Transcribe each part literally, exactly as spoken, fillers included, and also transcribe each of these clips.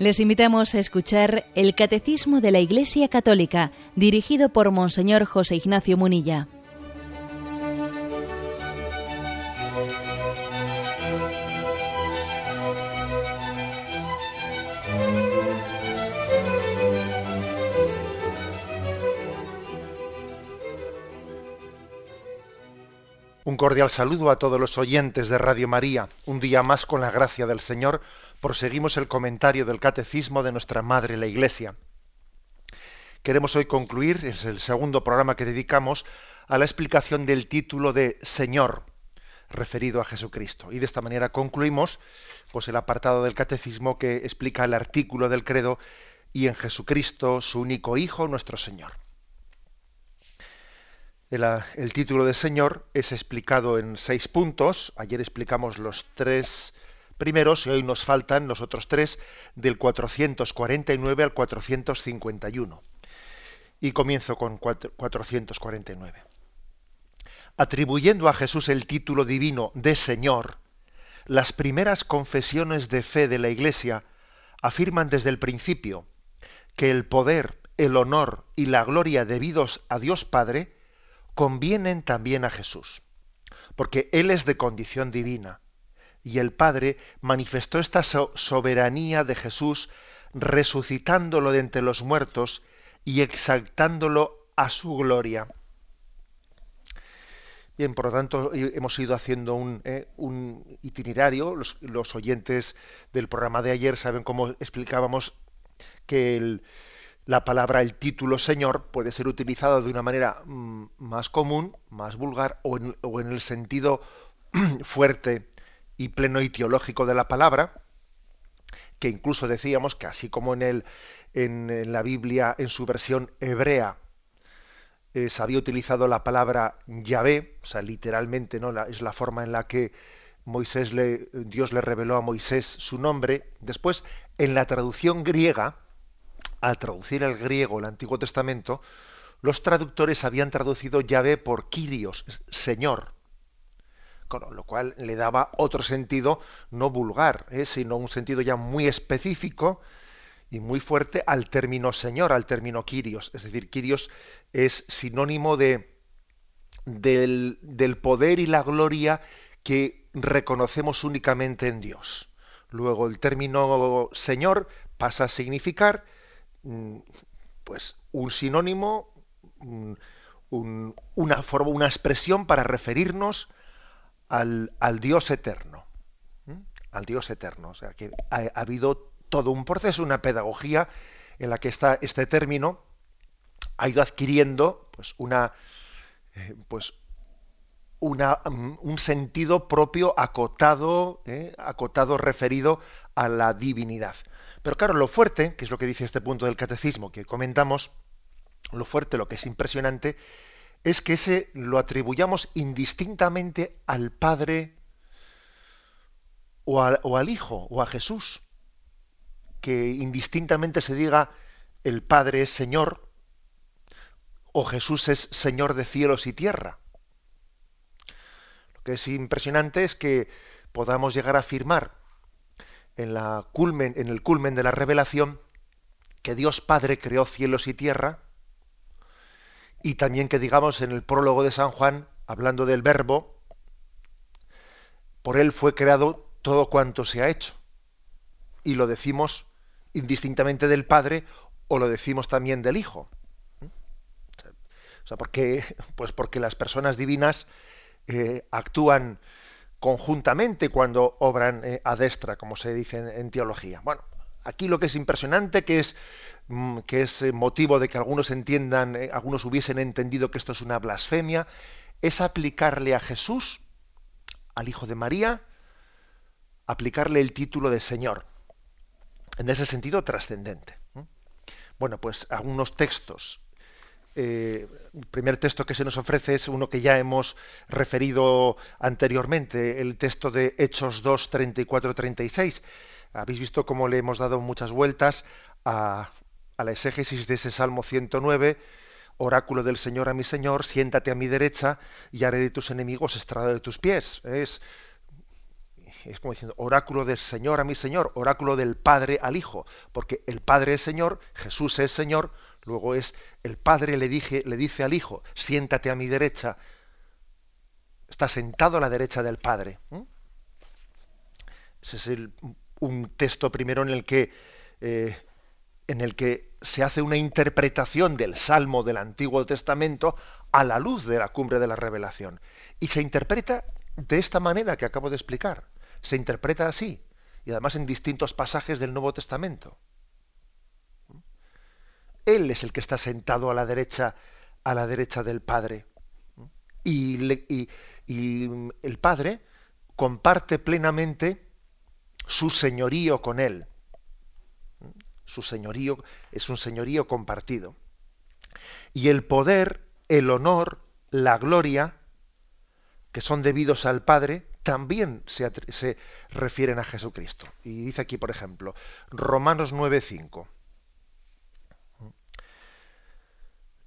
Les invitamos a escuchar el Catecismo de la Iglesia Católica, dirigido por Monseñor José Ignacio Munilla. Un cordial saludo a todos los oyentes de Radio María. Un día más, con la gracia del Señor, proseguimos el comentario del Catecismo de nuestra Madre la Iglesia. Queremos hoy concluir, es el segundo programa que dedicamos a la explicación del título de Señor, referido a Jesucristo. Y de esta manera concluimos pues, el apartado del Catecismo que explica el artículo del Credo: y en Jesucristo, su único Hijo, nuestro Señor. El, el título de Señor es explicado en seis puntos. Ayer explicamos los tres primeros, y hoy nos faltan los otros tres, del cuatrocientos cuarenta y nueve al cuatrocientos cincuenta y uno. Y comienzo con cuatrocientos cuarenta y nueve. Atribuyendo a Jesús el título divino de Señor, las primeras confesiones de fe de la Iglesia afirman desde el principio que el poder, el honor y la gloria debidos a Dios Padre convienen también a Jesús, porque Él es de condición divina. Y el Padre manifestó esta soberanía de Jesús resucitándolo de entre los muertos y exaltándolo a su gloria. Bien, por lo tanto, hemos ido haciendo un, eh, un itinerario. Los, los oyentes del programa de ayer saben cómo explicábamos que el, la palabra, el título Señor, puede ser utilizado de una manera mm, más común, más vulgar, o en, o en el sentido fuerte y pleno y teológico de la palabra, que incluso decíamos que así como en, el, en, en la Biblia, en su versión hebrea, eh, se había utilizado la palabra Yahvé, o sea, literalmente, ¿no? La, es la forma en la que Moisés le, Dios le reveló a Moisés su nombre. Después, en la traducción griega, al traducir al griego el Antiguo Testamento, los traductores habían traducido Yahvé por Kyrios, Señor, con lo cual le daba otro sentido, no vulgar, ¿eh? sino un sentido ya muy específico y muy fuerte al término Señor, al término Kyrios. Es decir, Kyrios es sinónimo de, del, del poder y la gloria que reconocemos únicamente en Dios. Luego el término Señor pasa a significar pues, un sinónimo, un, una forma, una expresión para referirnos Al, al Dios eterno, ¿Mm? al Dios eterno. O sea, que ha, ha habido todo un proceso, una pedagogía en la que está este término ha ido adquiriendo pues una, eh, pues una, um, un sentido propio acotado, eh, acotado referido a la divinidad. Pero claro, lo fuerte, que es lo que dice este punto del Catecismo que comentamos, lo fuerte, lo que es impresionante, es que ese lo atribuyamos indistintamente al Padre o, a, o al Hijo o a Jesús. Que indistintamente se diga el Padre es Señor o Jesús es Señor de cielos y tierra. Lo que es impresionante es que podamos llegar a afirmar en, la culmen, en el culmen de la revelación que Dios Padre creó cielos y tierra. Y también que digamos en el prólogo de San Juan, hablando del Verbo, por él fue creado todo cuanto se ha hecho. Y lo decimos indistintamente del Padre o lo decimos también del Hijo. O sea, ¿por qué? Pues porque las personas divinas eh, actúan conjuntamente cuando obran eh, a destra, como se dice en, en teología. Bueno, aquí lo que es impresionante, que es que es motivo de que algunos entiendan, eh, algunos hubiesen entendido que esto es una blasfemia, es aplicarle a Jesús, al Hijo de María, aplicarle el título de Señor. En ese sentido, trascendente. Bueno, pues algunos textos. Eh, el primer texto que se nos ofrece es uno que ya hemos referido anteriormente, el texto de Hechos dos, treinta y cuatro a treinta y seis. Habéis visto cómo le hemos dado muchas vueltas a... a la exégesis de ese Salmo ciento nueve, oráculo del Señor a mi Señor, siéntate a mi derecha y haré de tus enemigos estrado de tus pies. Es es como diciendo, oráculo del Señor a mi Señor, oráculo del Padre al Hijo, porque el Padre es Señor, Jesús es Señor, luego es el Padre le, dije, le dice al Hijo, siéntate a mi derecha, está sentado a la derecha del Padre. ¿Mm? Ese es el, un texto primero en el que eh, en el que se hace una interpretación del Salmo del Antiguo Testamento a la luz de la cumbre de la revelación. Y se interpreta de esta manera que acabo de explicar. Se interpreta así, y además en distintos pasajes del Nuevo Testamento. Él es el que está sentado a la derecha, a la derecha del Padre. Y, le, y, y el Padre comparte plenamente su señorío con Él. Su señorío es un señorío compartido. Y el poder, el honor, la gloria, que son debidos al Padre, también se, se refieren a Jesucristo. Y dice aquí, por ejemplo, Romanos nueve cinco.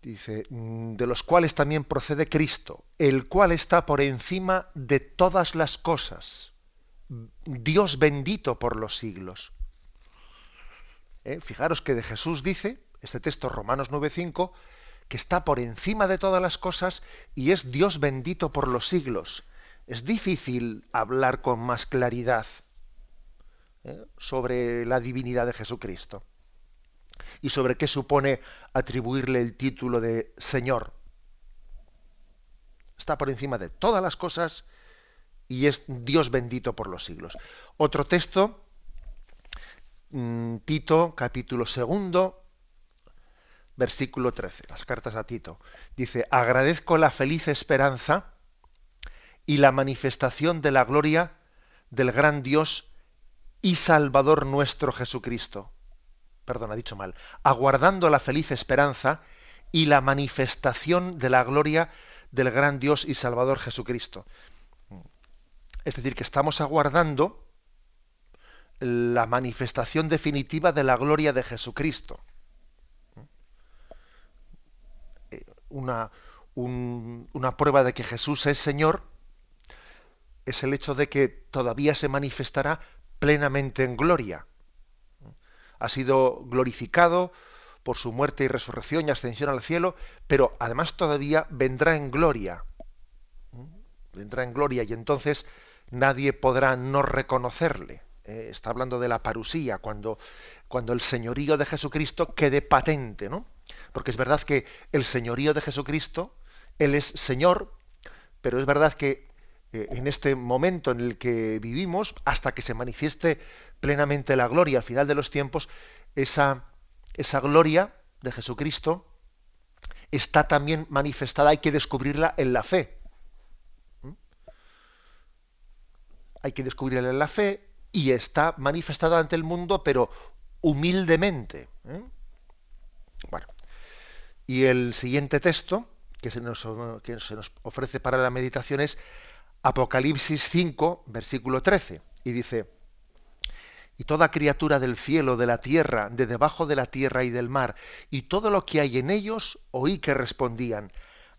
Dice, de los cuales también procede Cristo, el cual está por encima de todas las cosas, Dios bendito por los siglos. ¿Eh? Fijaros que de Jesús dice, este texto Romanos nueve cinco, que está por encima de todas las cosas y es Dios bendito por los siglos. Es difícil hablar con más claridad, ¿eh?, sobre la divinidad de Jesucristo y sobre qué supone atribuirle el título de Señor. Está por encima de todas las cosas y es Dios bendito por los siglos. Otro texto, Tito, capítulo segundo, versículo trece, las cartas a Tito. Dice, agradezco la feliz esperanza y la manifestación de la gloria del gran Dios y Salvador nuestro Jesucristo. Perdón, ha dicho mal. Aguardando la feliz esperanza y la manifestación de la gloria del gran Dios y Salvador Jesucristo. Es decir, que estamos aguardando la manifestación definitiva de la gloria de Jesucristo. Una, un, una prueba de que Jesús es Señor es el hecho de que todavía se manifestará plenamente en gloria. Ha sido glorificado por su muerte y resurrección y ascensión al cielo, pero además todavía vendrá en gloria. Vendrá en gloria y entonces nadie podrá no reconocerle. Eh, está hablando de la parusía, cuando, cuando el señorío de Jesucristo quede patente, ¿no? Porque es verdad que el señorío de Jesucristo, Él es Señor, pero es verdad que eh, en este momento en el que vivimos, hasta que se manifieste plenamente la gloria al final de los tiempos, esa, esa gloria de Jesucristo está también manifestada, hay que descubrirla en la fe. Hay que descubrirla en la fe y está manifestada ante el mundo, pero humildemente. ¿Eh? Bueno, y el siguiente texto que se, nos, que se nos ofrece para la meditación es Apocalipsis cinco, versículo trece, y dice, y toda criatura del cielo, de la tierra, de debajo de la tierra y del mar, y todo lo que hay en ellos, oí que respondían,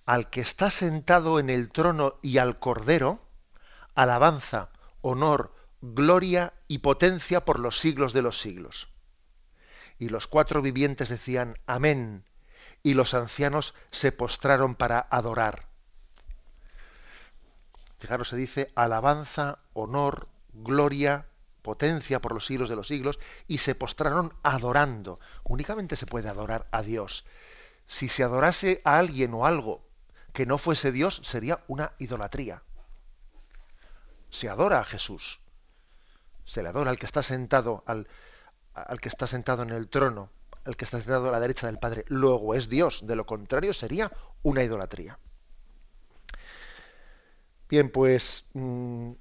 al que está sentado en el trono y al Cordero, alabanza, honor, gloria y potencia por los siglos de los siglos. Y los cuatro vivientes decían amén, y los ancianos se postraron para adorar. Fijaros, se dice alabanza, honor, gloria, potencia por los siglos de los siglos, y se postraron adorando. Únicamente se puede adorar a Dios. Si se adorase a alguien o algo que no fuese Dios, sería una idolatría. Se adora a Jesús. Se le adora al que está sentado, al, al que está sentado en el trono, al que está sentado a la derecha del Padre. Luego es Dios, de lo contrario sería una idolatría. Bien, pues, mmm,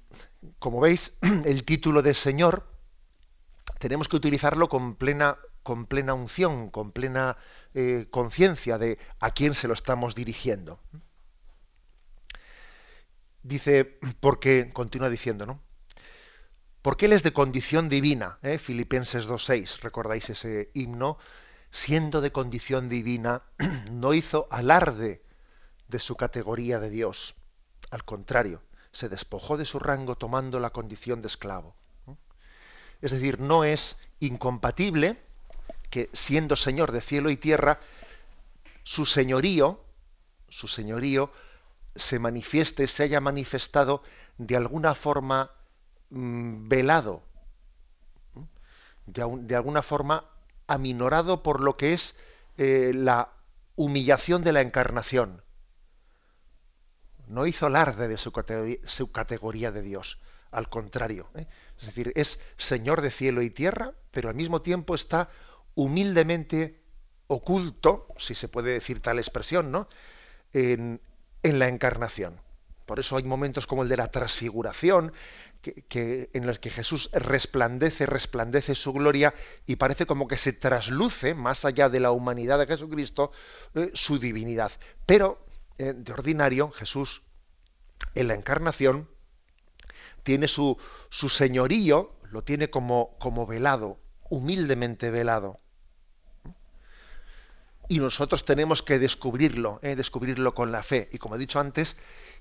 como veis, el título de Señor tenemos que utilizarlo con plena, con plena unción, con plena eh, conciencia de a quién se lo estamos dirigiendo. Dice, porque, continúa diciendo, ¿no? Porque Él es de condición divina, ¿eh? Filipenses dos seis, recordáis ese himno, siendo de condición divina, no hizo alarde de su categoría de Dios. Al contrario, se despojó de su rango tomando la condición de esclavo. Es decir, no es incompatible que, siendo Señor de cielo y tierra, su señorío, su señorío se manifieste, se haya manifestado de alguna forma mmm, velado, de, de alguna forma aminorado por lo que es eh, la humillación de la encarnación. No hizo alarde de su, cate su categoría de Dios, al contrario, ¿eh? Es decir, es Señor de cielo y tierra, pero al mismo tiempo está humildemente oculto, si se puede decir tal expresión, ¿no?, en, en la encarnación. Por eso hay momentos como el de la transfiguración, que, que, en los que Jesús resplandece, resplandece su gloria y parece como que se trasluce, más allá de la humanidad de Jesucristo, eh, su divinidad. Pero, eh, de ordinario, Jesús en la encarnación tiene su, su señorío, lo tiene como, como velado, humildemente velado. Y nosotros tenemos que descubrirlo, ¿eh? descubrirlo con la fe. Y como he dicho antes,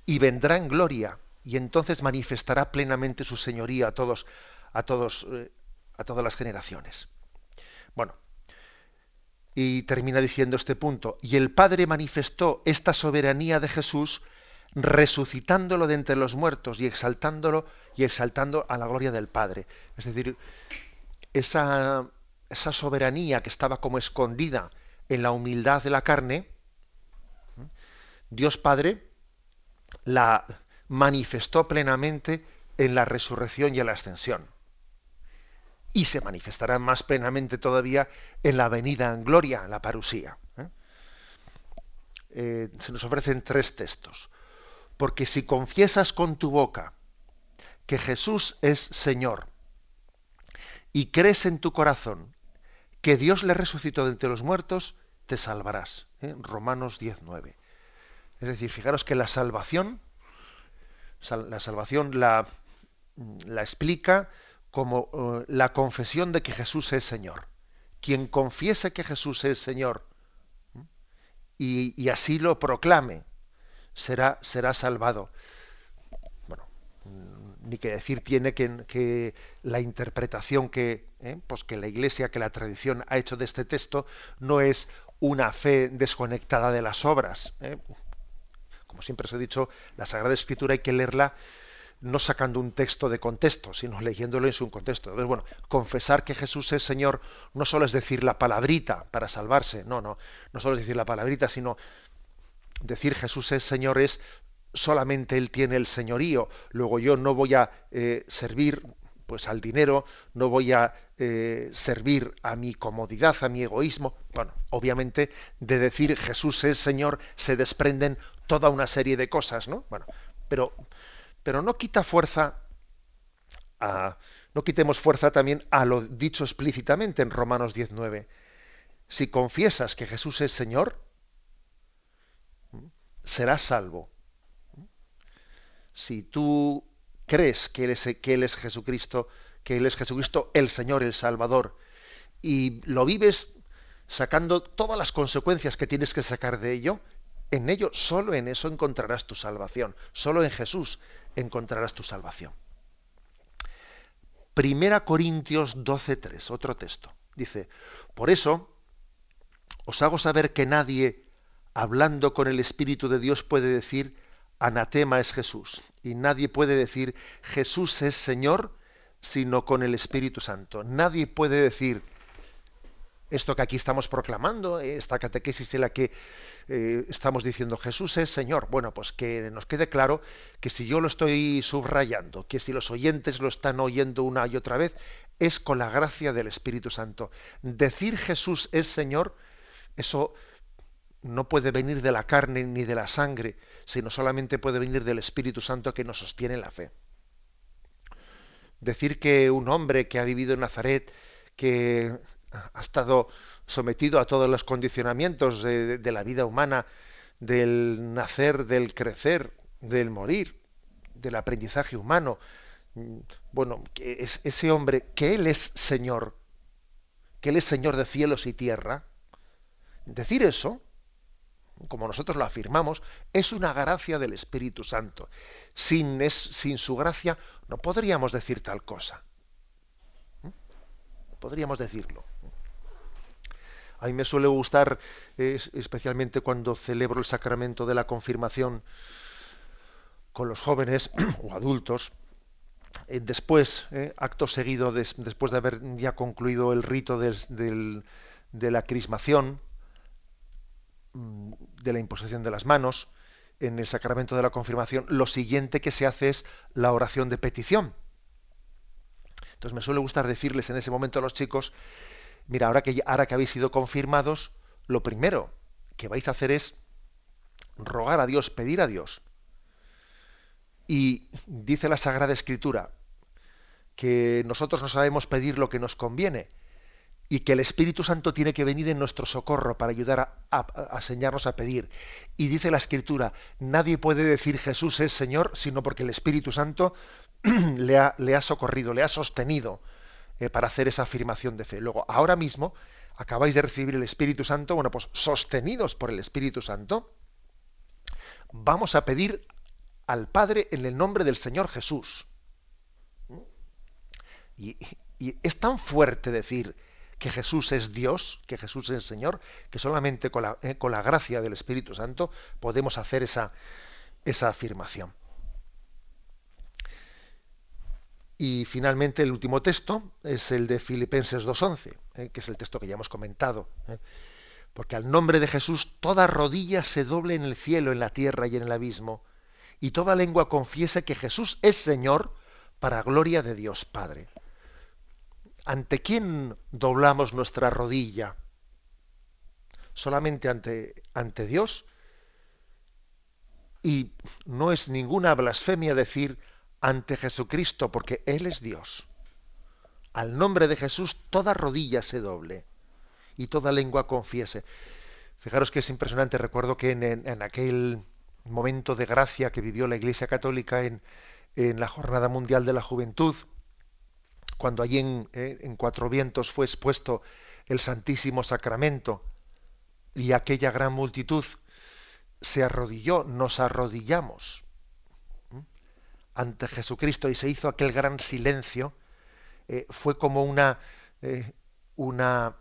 y vendrá en gloria, y entonces manifestará plenamente su señoría a todos, a todos, eh, a todas las generaciones. Bueno, y termina diciendo este punto: y el Padre manifestó esta soberanía de Jesús, resucitándolo de entre los muertos y exaltándolo y exaltando a la gloria del Padre. Es decir, esa, esa soberanía que estaba como escondida en la humildad de la carne, Dios Padre la manifestó plenamente en la resurrección y en la ascensión. Y se manifestará más plenamente todavía en la venida en gloria, la parusía. ¿Eh? Eh, se nos ofrecen tres textos. Porque si confiesas con tu boca que Jesús es Señor y crees en tu corazón que Dios le resucitó de entre los muertos, te salvarás. ¿Eh? Romanos diez nueve. Es decir, fijaros que la salvación, sal, la salvación la, la explica como uh, la confesión de que Jesús es Señor. Quien confiese que Jesús es Señor y, y así lo proclame, será, será salvado. Bueno, ni que decir tiene que, que la interpretación que, eh, pues que la Iglesia, que la tradición ha hecho de este texto, no es una fe desconectada de las obras. Eh. Como siempre os he dicho, la Sagrada Escritura hay que leerla no sacando un texto de contexto, sino leyéndolo en su contexto. Entonces, bueno, confesar que Jesús es Señor no solo es decir la palabrita para salvarse, no, no, no solo es decir la palabrita, sino decir Jesús es Señor es solamente Él tiene el señorío. Luego yo no voy a eh, servir pues al dinero, no voy a eh, servir a mi comodidad, a mi egoísmo. Bueno, obviamente de decir Jesús es Señor se desprenden toda una serie de cosas, ¿no? Bueno, pero, pero no quita fuerza a, no quitemos fuerza también a lo dicho explícitamente en Romanos diez nueve. Si confiesas que Jesús es Señor, serás salvo. Si tú crees que él, es, que él es Jesucristo, que Él es Jesucristo el Señor, el Salvador, y lo vives sacando todas las consecuencias que tienes que sacar de ello, en ello, solo en eso encontrarás tu salvación. Solo en Jesús encontrarás tu salvación. Primera Corintios doce tres, otro texto. Dice: por eso os hago saber que nadie, hablando con el Espíritu de Dios, puede decir anatema es Jesús. Y nadie puede decir Jesús es Señor, sino con el Espíritu Santo. Nadie puede decir esto que aquí estamos proclamando, esta catequesis en la que eh, estamos diciendo Jesús es Señor. Bueno, pues que nos quede claro que si yo lo estoy subrayando, que si los oyentes lo están oyendo una y otra vez, es con la gracia del Espíritu Santo. Decir Jesús es Señor, eso no puede venir de la carne ni de la sangre, sino solamente puede venir del Espíritu Santo que nos sostiene la fe. Decir que un hombre que ha vivido en Nazaret, que ha estado sometido a todos los condicionamientos de, de, de la vida humana, del nacer, del crecer, del morir, del aprendizaje humano. Bueno, que es, ese hombre, que él es Señor, que él es Señor de cielos y tierra. Decir eso, como nosotros lo afirmamos, es una gracia del Espíritu Santo. Sin, es, sin su gracia no podríamos decir tal cosa. ¿Mm? Podríamos decirlo. A mí me suele gustar, eh, especialmente cuando celebro el sacramento de la confirmación con los jóvenes o adultos, eh, después, eh, acto seguido, des, después de haber ya concluido el rito des, del, de la crismación, de la imposición de las manos, en el sacramento de la confirmación, lo siguiente que se hace es la oración de petición. Entonces me suele gustar decirles en ese momento a los chicos, mira, ahora que, ahora que habéis sido confirmados, lo primero que vais a hacer es rogar a Dios, pedir a Dios. Y dice la Sagrada Escritura que nosotros no sabemos pedir lo que nos conviene y que el Espíritu Santo tiene que venir en nuestro socorro para ayudar a, a, a enseñarnos a pedir. Y dice la Escritura, nadie puede decir Jesús es Señor, sino porque el Espíritu Santo le, ha, le ha socorrido, le ha sostenido eh, para hacer esa afirmación de fe. Luego, ahora mismo, acabáis de recibir el Espíritu Santo, bueno, pues sostenidos por el Espíritu Santo, vamos a pedir al Padre en el nombre del Señor Jesús. Y, y es tan fuerte decir que Jesús es Dios, que Jesús es el Señor, que solamente con la, eh, con la gracia del Espíritu Santo podemos hacer esa, esa afirmación. Y finalmente el último texto es el de Filipenses dos once, eh, que es el texto que ya hemos comentado. Eh, porque al nombre de Jesús toda rodilla se doble en el cielo, en la tierra y en el abismo, y toda lengua confiese que Jesús es Señor para gloria de Dios Padre. ¿Ante quién doblamos nuestra rodilla? Solamente ante, ante Dios. Y no es ninguna blasfemia decir ante Jesucristo, porque Él es Dios. Al nombre de Jesús toda rodilla se doble y toda lengua confiese. Fijaros que es impresionante. Recuerdo que en, en, en aquel momento de gracia que vivió la Iglesia Católica en, en la Jornada Mundial de la Juventud, cuando allí en, eh, en Cuatro Vientos fue expuesto el Santísimo Sacramento y aquella gran multitud se arrodilló, nos arrodillamos ante Jesucristo y se hizo aquel gran silencio, eh, fue como una, eh, una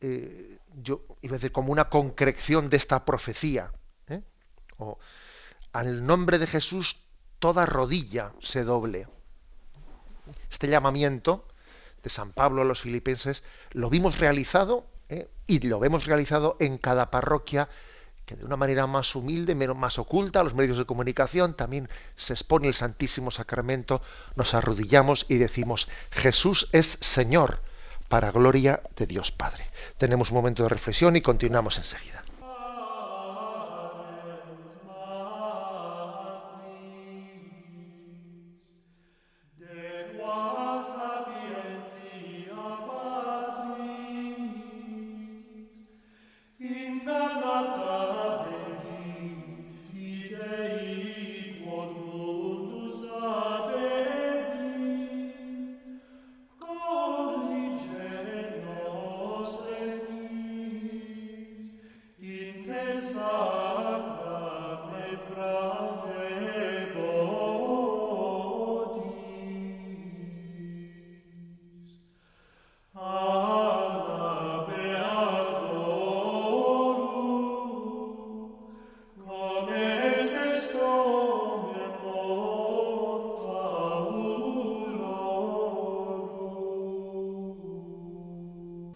eh, yo iba a decir, como una concreción de esta profecía. ¿eh? O, al nombre de Jesús toda rodilla se doble. Este llamamiento de San Pablo a los filipenses lo vimos realizado ¿eh? y lo vemos realizado en cada parroquia, que de una manera más humilde, más oculta, a los medios de comunicación también se expone el Santísimo Sacramento, nos arrodillamos y decimos, Jesús es Señor, para gloria de Dios Padre. Tenemos un momento de reflexión y continuamos enseguida.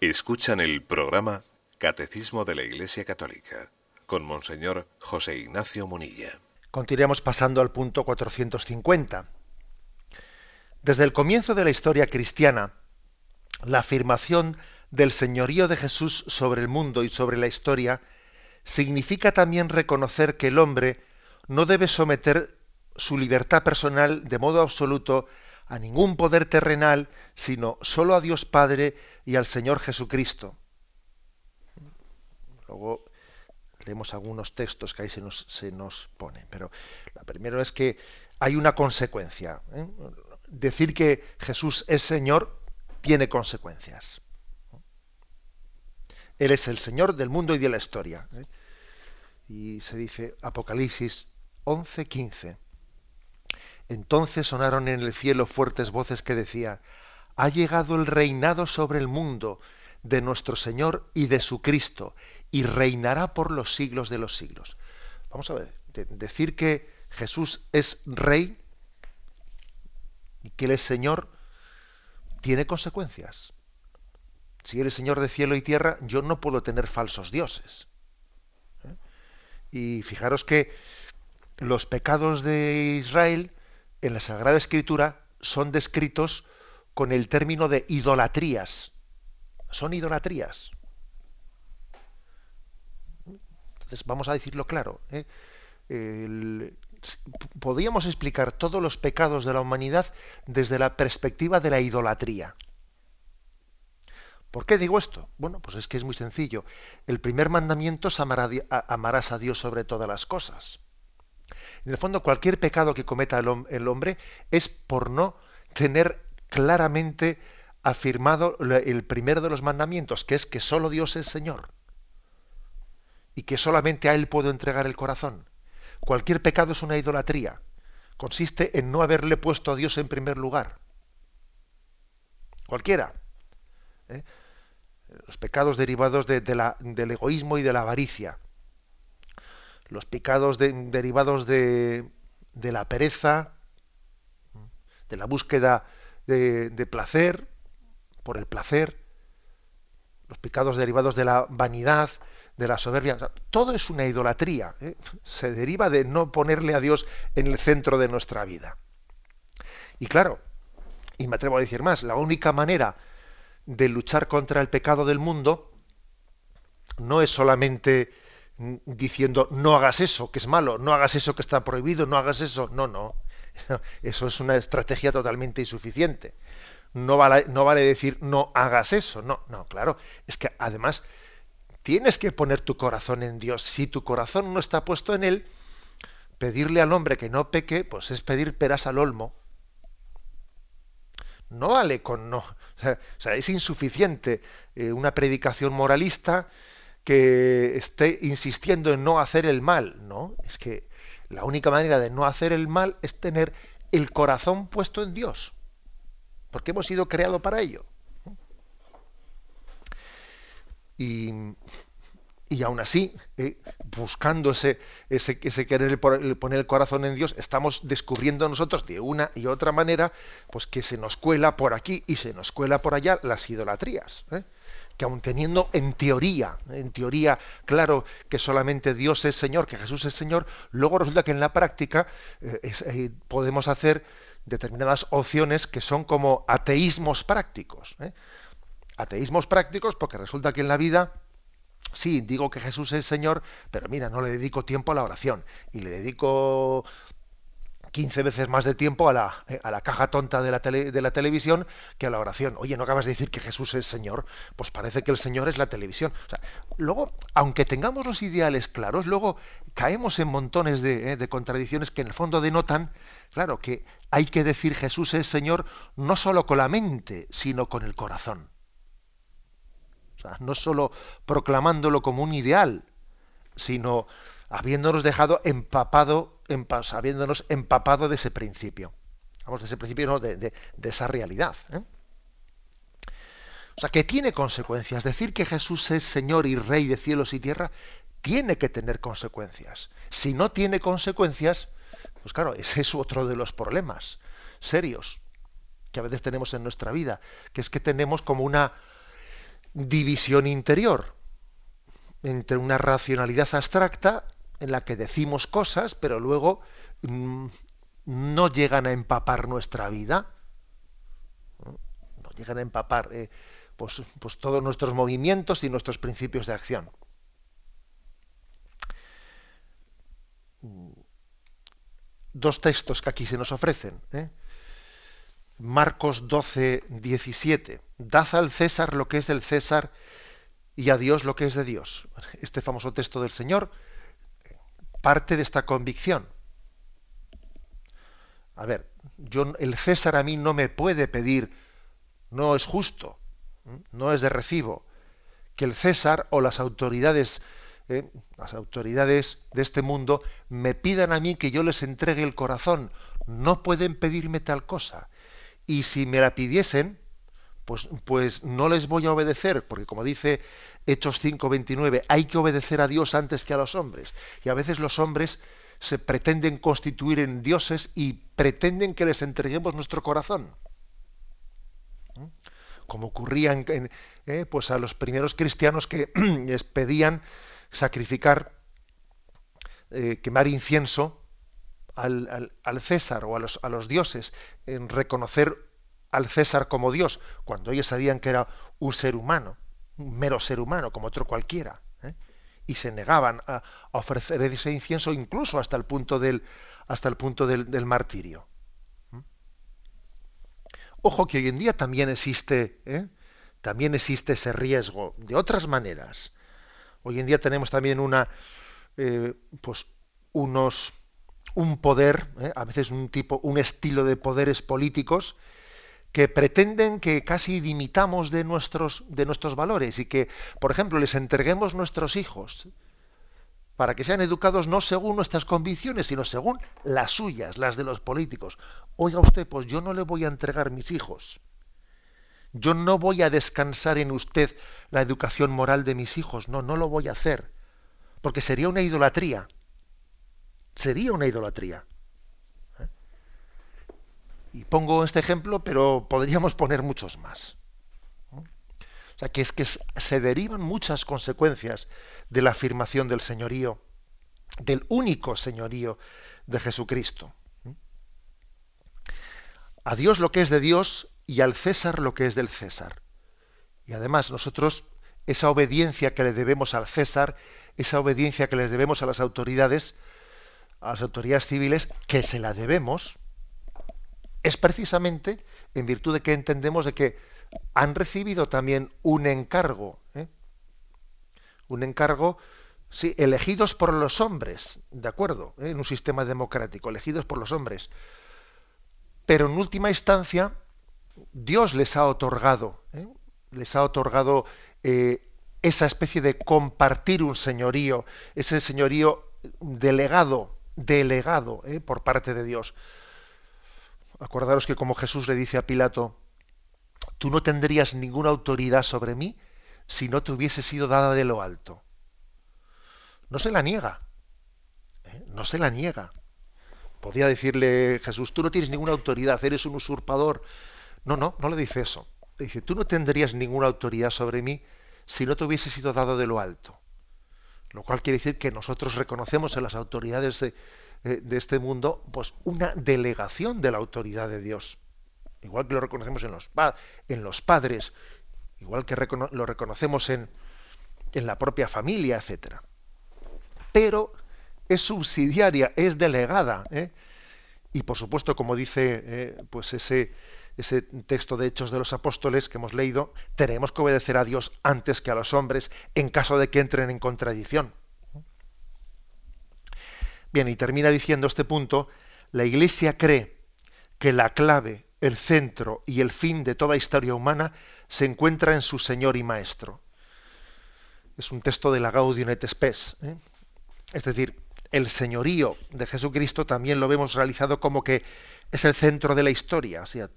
Escuchan el programa Catecismo de la Iglesia Católica con Monseñor José Ignacio Munilla. Continuamos pasando al punto cuatrocientos cincuenta. Desde el comienzo de la historia cristiana, la afirmación del señorío de Jesús sobre el mundo y sobre la historia significa también reconocer que el hombre no debe someter su libertad personal de modo absoluto a ningún poder terrenal, sino solo a Dios Padre y al Señor Jesucristo. Luego leemos algunos textos que ahí se nos, se nos ponen, pero lo primero es que hay una consecuencia. ¿eh? Decir que Jesús es Señor tiene consecuencias. Él es el Señor del mundo y de la historia. ¿eh? y se dice Apocalipsis once quince. Entonces sonaron en el cielo fuertes voces que decían: ha llegado el reinado sobre el mundo de nuestro Señor y de su Cristo, y reinará por los siglos de los siglos. Vamos a ver, de decir que Jesús es rey y que Él es Señor tiene consecuencias. Si Él es Señor de cielo y tierra, yo no puedo tener falsos dioses. ¿Eh? Y fijaros que los pecados de Israel en la Sagrada Escritura son descritos con el término de idolatrías. Son idolatrías. Entonces vamos a decirlo claro, ¿eh? El, podríamos explicar todos los pecados de la humanidad desde la perspectiva de la idolatría. ¿Por qué digo esto? Bueno, pues es que es muy sencillo. El primer mandamiento es amar a, amarás a Dios sobre todas las cosas. En el fondo, cualquier pecado que cometa el, el hombre es por no tener claramente afirmado el primero de los mandamientos, que es que solo Dios es Señor y que solamente a Él puedo entregar el corazón. Cualquier pecado es una idolatría. Consiste en no haberle puesto a Dios en primer lugar. Cualquiera. ¿Eh? Los pecados derivados de, de la, del egoísmo y de la avaricia. Los pecados de, derivados de, de la pereza, de la búsqueda de, de placer, por el placer. Los pecados derivados de la vanidad, de la soberbia. O sea, todo es una idolatría, ¿eh? Se deriva de no ponerle a Dios en el centro de nuestra vida. Y claro, y me atrevo a decir más, la única manera de luchar contra el pecado del mundo no es solamente diciendo no hagas eso, que es malo, no hagas eso, que está prohibido, no hagas eso. No, no. Eso es una estrategia totalmente insuficiente. No vale, no vale decir no hagas eso. No, no, claro. Es que además tienes que poner tu corazón en Dios. Si tu corazón no está puesto en Él, pedirle al hombre que no peque, pues es pedir peras al olmo. No vale con no. O sea, es insuficiente eh, una predicación moralista que esté insistiendo en no hacer el mal. No, es que la única manera de no hacer el mal es tener el corazón puesto en Dios, porque hemos sido creados para ello. Y, y aún así, eh, buscando ese, ese, ese querer poner el corazón en Dios, estamos descubriendo nosotros de una y otra manera, pues que se nos cuela por aquí y se nos cuela por allá las idolatrías, ¿eh? Que aun teniendo en teoría, en teoría, claro, que solamente Dios es Señor, que Jesús es Señor, luego resulta que en la práctica eh, es, eh, podemos hacer determinadas opciones que son como ateísmos prácticos, ¿eh? Ateísmos prácticos, porque resulta que en la vida, sí, digo que Jesús es Señor, pero mira, no le dedico tiempo a la oración, y le dedico quince veces más de tiempo a la, a la caja tonta de la, tele, de la televisión que a la oración. Oye, ¿no acabas de decir que Jesús es Señor? Pues parece que el Señor es la televisión. O sea, luego, aunque tengamos los ideales claros, luego caemos en montones de, eh, de contradicciones que en el fondo denotan, claro, que hay que decir Jesús es Señor no solo con la mente, sino con el corazón. O sea, no solo proclamándolo como un ideal, sino habiéndonos dejado empapado, empa, habiéndonos empapado de ese principio. Vamos, de ese principio, no, de, de, de esa realidad, ¿eh? O sea, que tiene consecuencias. Decir que Jesús es Señor y Rey de cielos y tierra tiene que tener consecuencias. Si no tiene consecuencias, pues claro, ese es otro de los problemas serios que a veces tenemos en nuestra vida, que es que tenemos como una división interior entre una racionalidad abstracta en la que decimos cosas, pero luego mmm, no llegan a empapar nuestra vida, no, no llegan a empapar eh, pues, pues todos nuestros movimientos y nuestros principios de acción. Dos textos que aquí se nos ofrecen, ¿eh? Marcos doce, diecisiete. Dad al César lo que es del César y a Dios lo que es de Dios. Este famoso texto del Señor parte de esta convicción. A ver, yo, el César a mí no me puede pedir, no es justo, no es de recibo, que el César o las autoridades eh, las autoridades de este mundo me pidan a mí que yo les entregue el corazón. No pueden pedirme tal cosa. Y si me la pidiesen, pues, pues no les voy a obedecer, porque como dice Hechos cinco veintinueve, hay que obedecer a Dios antes que a los hombres. Y a veces los hombres se pretenden constituir en dioses y pretenden que les entreguemos nuestro corazón, como ocurría en, eh, pues a los primeros cristianos que les pedían sacrificar, eh, quemar incienso al, al, al César o a los, a los dioses, en reconocer al César como Dios, cuando ellos sabían que era un ser humano, un mero ser humano, como otro cualquiera, ¿eh? Y se negaban a, a ofrecer ese incienso incluso hasta el punto del, hasta el punto del, del martirio. Ojo que hoy en día también existe, ¿eh? también existe ese riesgo de otras maneras. Hoy en día tenemos también una, eh, pues unos, un poder, ¿eh? a veces un tipo, un estilo de poderes políticos que pretenden que casi dimitamos de nuestros, de nuestros valores y que, por ejemplo, les entreguemos nuestros hijos para que sean educados no según nuestras convicciones, sino según las suyas, las de los políticos. Oiga usted, pues yo no le voy a entregar mis hijos. Yo no voy a descansar en usted la educación moral de mis hijos. No, no lo voy a hacer. Porque sería una idolatría. Sería una idolatría. ¿Eh? Y pongo este ejemplo, pero podríamos poner muchos más. O sea, que es que se derivan muchas consecuencias de la afirmación del señorío, del único señorío de Jesucristo. A Dios lo que es de Dios y al César lo que es del César. Y además nosotros, esa obediencia que le debemos al César, esa obediencia que les debemos a las autoridades, a las autoridades civiles, que se la debemos, es precisamente en virtud de que entendemos de que han recibido también un encargo, ¿eh? un encargo, sí, elegidos por los hombres, de acuerdo, ¿eh? en un sistema democrático, elegidos por los hombres, pero en última instancia Dios les ha otorgado, ¿eh? les ha otorgado eh, esa especie de compartir un señorío, ese señorío delegado, delegado ¿eh? por parte de Dios. Acordaros que como Jesús le dice a Pilato, tú no tendrías ninguna autoridad sobre mí si no te hubiese sido dada de lo alto. No se la niega. ¿eh? No se la niega. Podía decirle Jesús, tú no tienes ninguna autoridad, eres un usurpador. No, no, no le dice eso. Le dice, tú no tendrías ninguna autoridad sobre mí si no te hubiese sido dado de lo alto. Lo cual quiere decir que nosotros reconocemos en las autoridades de, de este mundo pues, una delegación de la autoridad de Dios. Igual que lo reconocemos en los, pa en los padres, igual que recono lo reconocemos en, en la propia familia, etcétera. Pero es subsidiaria, es delegada. ¿eh? Y por supuesto, como dice eh, pues ese, ese texto de Hechos de los Apóstoles que hemos leído, tenemos que obedecer a Dios antes que a los hombres en caso de que entren en contradicción. Bien, y termina diciendo este punto, la Iglesia cree que la clave, el centro y el fin de toda historia humana se encuentra en su Señor y Maestro. Es un texto de la Gaudium et Spes. ¿eh? Es decir, el señorío de Jesucristo también lo vemos realizado como que es el centro de la historia. O sea,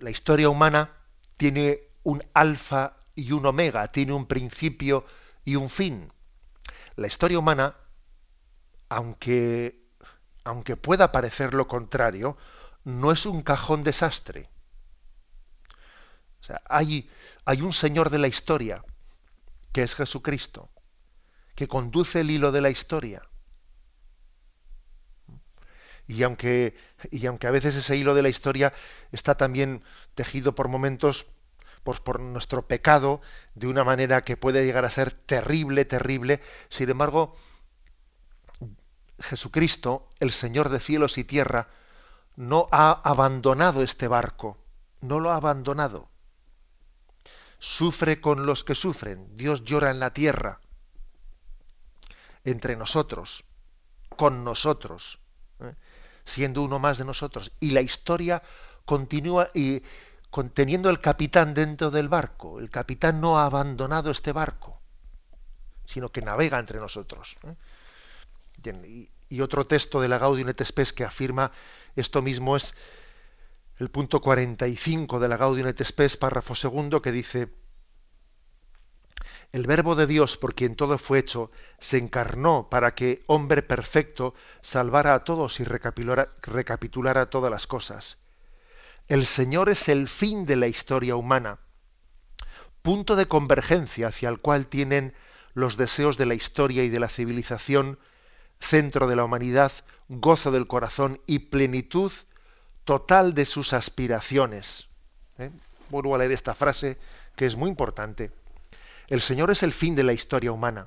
la historia humana tiene un alfa y un omega, tiene un principio y un fin. La historia humana, aunque, aunque pueda parecer lo contrario, no es un cajón desastre. O sea, hay, hay un señor de la historia, que es Jesucristo, que conduce el hilo de la historia. Y aunque, y aunque a veces ese hilo de la historia está también tejido por momentos, pues por nuestro pecado, de una manera que puede llegar a ser terrible, terrible, sin embargo, Jesucristo, el Señor de cielos y tierra, no ha abandonado este barco, no lo ha abandonado. Sufre con los que sufren, Dios llora en la tierra, entre nosotros, con nosotros, ¿eh? siendo uno más de nosotros. Y la historia continúa y conteniendo el capitán dentro del barco. El capitán no ha abandonado este barco. sino que navega entre nosotros. Y, y otro texto de la Gaudium et Spes que afirma esto mismo es el punto cuarenta y cinco de la Gaudium et Spes, párrafo segundo, que dice: el Verbo de Dios, por quien todo fue hecho, se encarnó para que, hombre perfecto, salvara a todos y recapitulara, recapitulara todas las cosas. El Señor es el fin de la historia humana, punto de convergencia hacia el cual tienen los deseos de la historia y de la civilización, centro de la humanidad, gozo del corazón y plenitud total de sus aspiraciones. ¿Eh? Vuelvo a leer esta frase, que es muy importante. El Señor es el fin de la historia humana,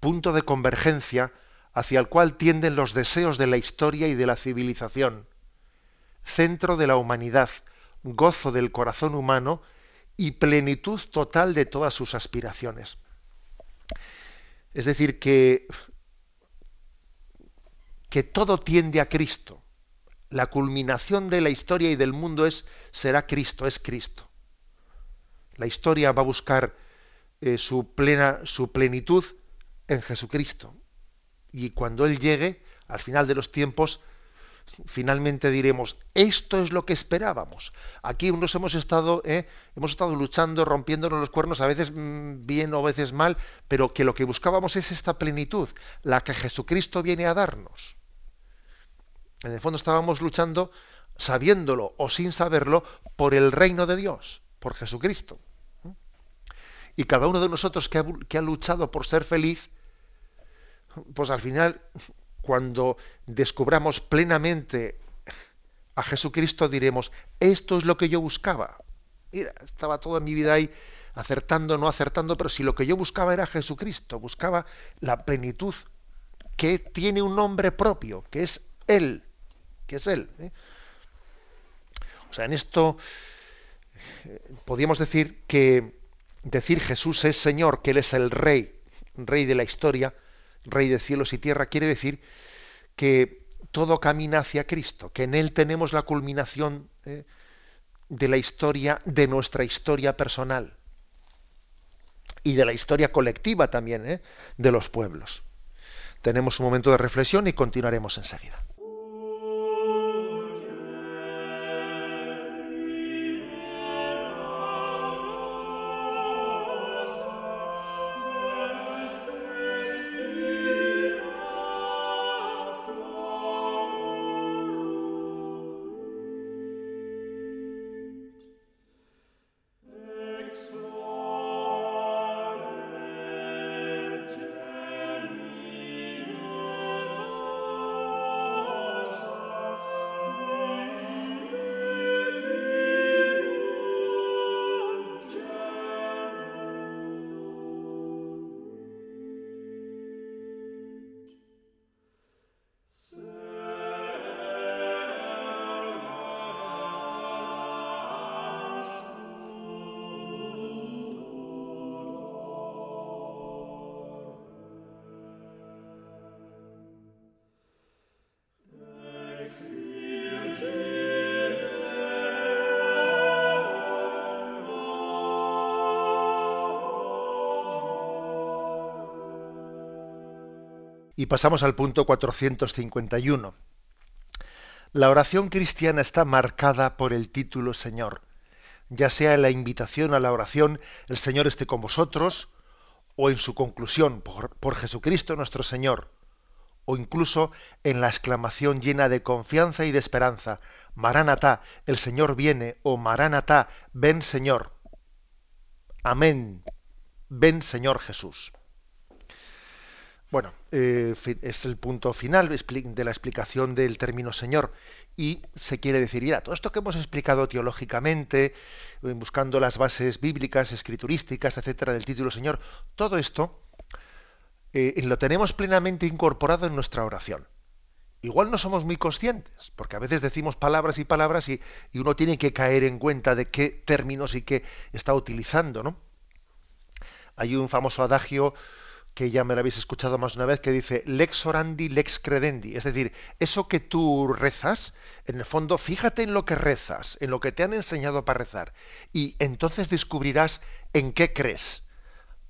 punto de convergencia hacia el cual tienden los deseos de la historia y de la civilización, centro de la humanidad, gozo del corazón humano y plenitud total de todas sus aspiraciones. Es decir, que, que todo tiende a Cristo. La culminación de la historia y del mundo es, será Cristo, es Cristo. La historia va a buscar Eh, su plena, su plenitud en Jesucristo. Y cuando Él llegue, al final de los tiempos, finalmente diremos: esto es lo que esperábamos. Aquí nos hemos estado, eh, hemos estado luchando, rompiéndonos los cuernos, a veces mmm, bien o a veces mal, pero que lo que buscábamos es esta plenitud, la que Jesucristo viene a darnos. En el fondo estábamos luchando, sabiéndolo o sin saberlo, por el reino de Dios, por Jesucristo. Y cada uno de nosotros que ha, que ha luchado por ser feliz, pues al final, cuando descubramos plenamente a Jesucristo, diremos: esto es lo que yo buscaba. Mira, estaba toda mi vida ahí acertando, no acertando, pero si lo que yo buscaba era Jesucristo, buscaba la plenitud que tiene un nombre propio, que es Él, que es Él. ¿eh? O sea, en esto eh, podríamos decir que decir Jesús es Señor, que Él es el Rey, Rey de la historia, Rey de cielos y tierra, quiere decir que todo camina hacia Cristo, que en Él tenemos la culminación eh, de la historia, de nuestra historia personal y de la historia colectiva también, eh, de los pueblos. Tenemos un momento de reflexión y continuaremos enseguida. Y pasamos al punto cuatrocientos cincuenta y uno. La oración cristiana está marcada por el título Señor. Ya sea en la invitación a la oración, el Señor esté con vosotros, o en su conclusión, por, por Jesucristo nuestro Señor, o incluso en la exclamación llena de confianza y de esperanza, Maranatá, el Señor viene, o Maranatá, ven Señor. Amén, ven Señor Jesús. Bueno, eh, es el punto final de la explicación del término Señor, y se quiere decir, mira, todo esto que hemos explicado teológicamente, buscando las bases bíblicas, escriturísticas, etcétera, del título Señor, todo esto eh, lo tenemos plenamente incorporado en nuestra oración. Igual no somos muy conscientes, porque a veces decimos palabras y palabras y, y uno tiene que caer en cuenta de qué términos y qué está utilizando, ¿no? Hay un famoso adagio que ya me lo habéis escuchado más una vez, que dice lex orandi, lex credendi. Es decir, eso que tú rezas, en el fondo, fíjate en lo que rezas, en lo que te han enseñado para rezar, y entonces descubrirás en qué crees.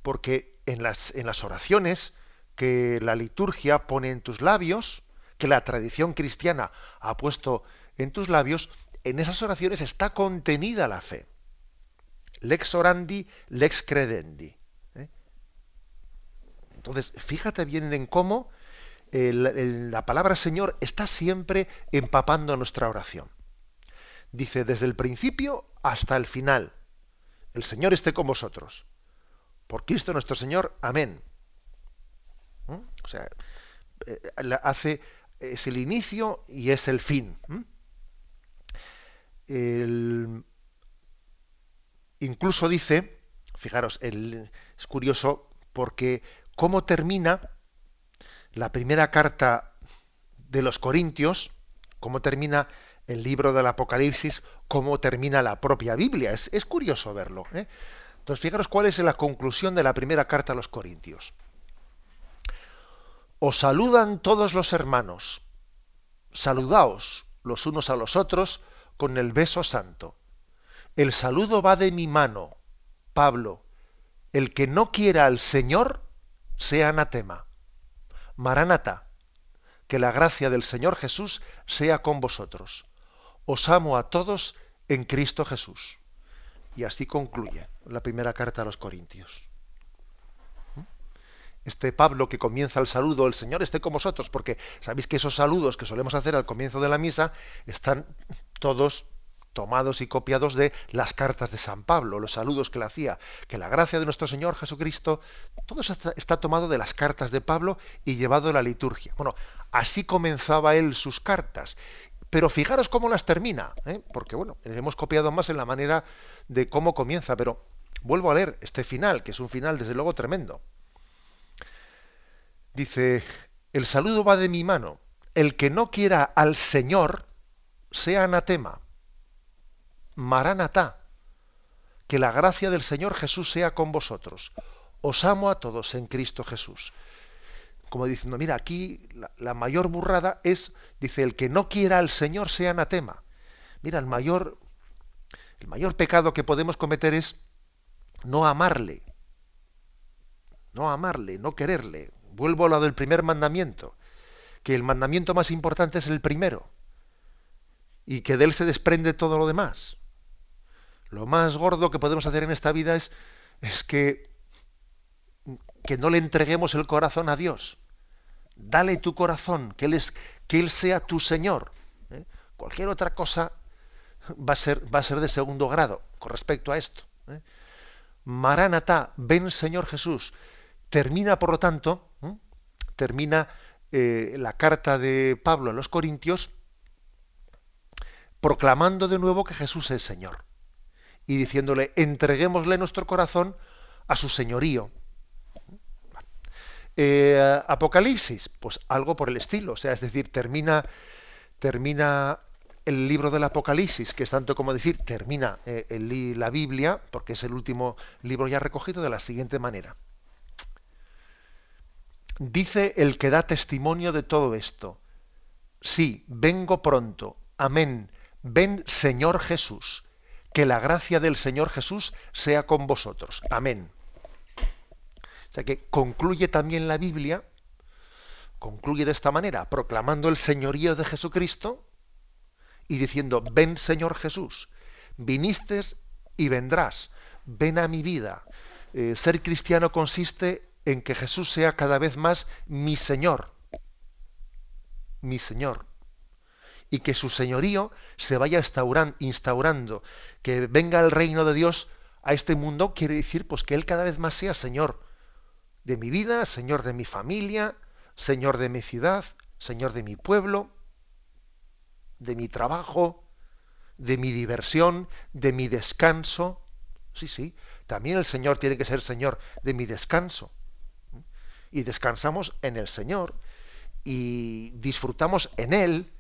Porque en las, en las oraciones que la liturgia pone en tus labios, que la tradición cristiana ha puesto en tus labios, en esas oraciones está contenida la fe. Lex orandi, lex credendi. ¿Eh? Entonces, fíjate bien en cómo el, el, la palabra Señor está siempre empapando nuestra oración. Dice, desde el principio hasta el final, el Señor esté con vosotros. Por Cristo nuestro Señor, amén. ¿Mm? O sea, eh, la hace, es el inicio y es el fin. ¿Mm? El, incluso dice, fijaros, el, es curioso porque cómo termina la primera carta de los Corintios, cómo termina el libro del Apocalipsis, cómo termina la propia Biblia. Es, es curioso verlo, ¿eh? Entonces, fijaros cuál es la conclusión de la primera carta a los Corintios. Os saludan todos los hermanos. Saludaos los unos a los otros con el beso santo. El saludo va de mi mano, Pablo. El que no quiera al Señor, sea anatema. Maranatá, que la gracia del Señor Jesús sea con vosotros. Os amo a todos en Cristo Jesús. Y así concluye la primera carta a los Corintios. Este Pablo que comienza el saludo, el Señor esté con vosotros, porque sabéis que esos saludos que solemos hacer al comienzo de la misa están todos tomados y copiados de las cartas de San Pablo, los saludos que le hacía, que la gracia de nuestro Señor Jesucristo, todo eso está, está tomado de las cartas de Pablo y llevado a la liturgia. Bueno, así comenzaba él sus cartas, pero fijaros cómo las termina, ¿eh? Porque bueno, hemos copiado más en la manera de cómo comienza, pero vuelvo a leer este final, que es un final desde luego tremendo. Dice, el saludo va de mi mano. El que no quiera al Señor, sea anatema. Maranatá, que la gracia del Señor Jesús sea con vosotros. Os amo a todos en Cristo Jesús. Como diciendo, mira, aquí la, la mayor burrada es, dice, el que no quiera al Señor, sea anatema. Mira, el mayor, el mayor pecado que podemos cometer es no amarle. No amarle, no quererle. Vuelvo a lo del primer mandamiento, que el mandamiento más importante es el primero, y que de él se desprende todo lo demás. Lo más gordo que podemos hacer en esta vida es, es que, que no le entreguemos el corazón a Dios. Dale tu corazón, que Él, es, que él sea tu Señor. ¿Eh? Cualquier otra cosa va a, ser, va a ser de segundo grado con respecto a esto. ¿Eh? Maranatá, ven Señor Jesús. Termina, por lo tanto, ¿eh? termina eh, la carta de Pablo a los Corintios proclamando de nuevo que Jesús es Señor y diciéndole, entreguémosle nuestro corazón a su señorío. Eh, Apocalipsis, pues algo por el estilo, o sea, es decir, termina, termina el libro del Apocalipsis, que es tanto como decir, termina eh, el, la Biblia, porque es el último libro ya recogido, de la siguiente manera. Dice el que da testimonio de todo esto. Sí, vengo pronto. Amén. Ven, Señor Jesús. Que la gracia del Señor Jesús sea con vosotros. Amén. O sea que concluye también la Biblia, concluye de esta manera, proclamando el señorío de Jesucristo y diciendo, ven, Señor Jesús. Viniste y vendrás. Ven a mi vida. Eh, ser cristiano consiste en que Jesús sea cada vez más mi Señor, mi Señor, y que su señorío se vaya instaurando, que venga el reino de Dios a este mundo, quiere decir pues que Él cada vez más sea Señor de mi vida, Señor de mi familia, Señor de mi ciudad, Señor de mi pueblo, de mi trabajo, de mi diversión, de mi descanso. Sí, sí, también el Señor tiene que ser Señor de mi descanso. Y descansamos en el Señor y disfrutamos en Él,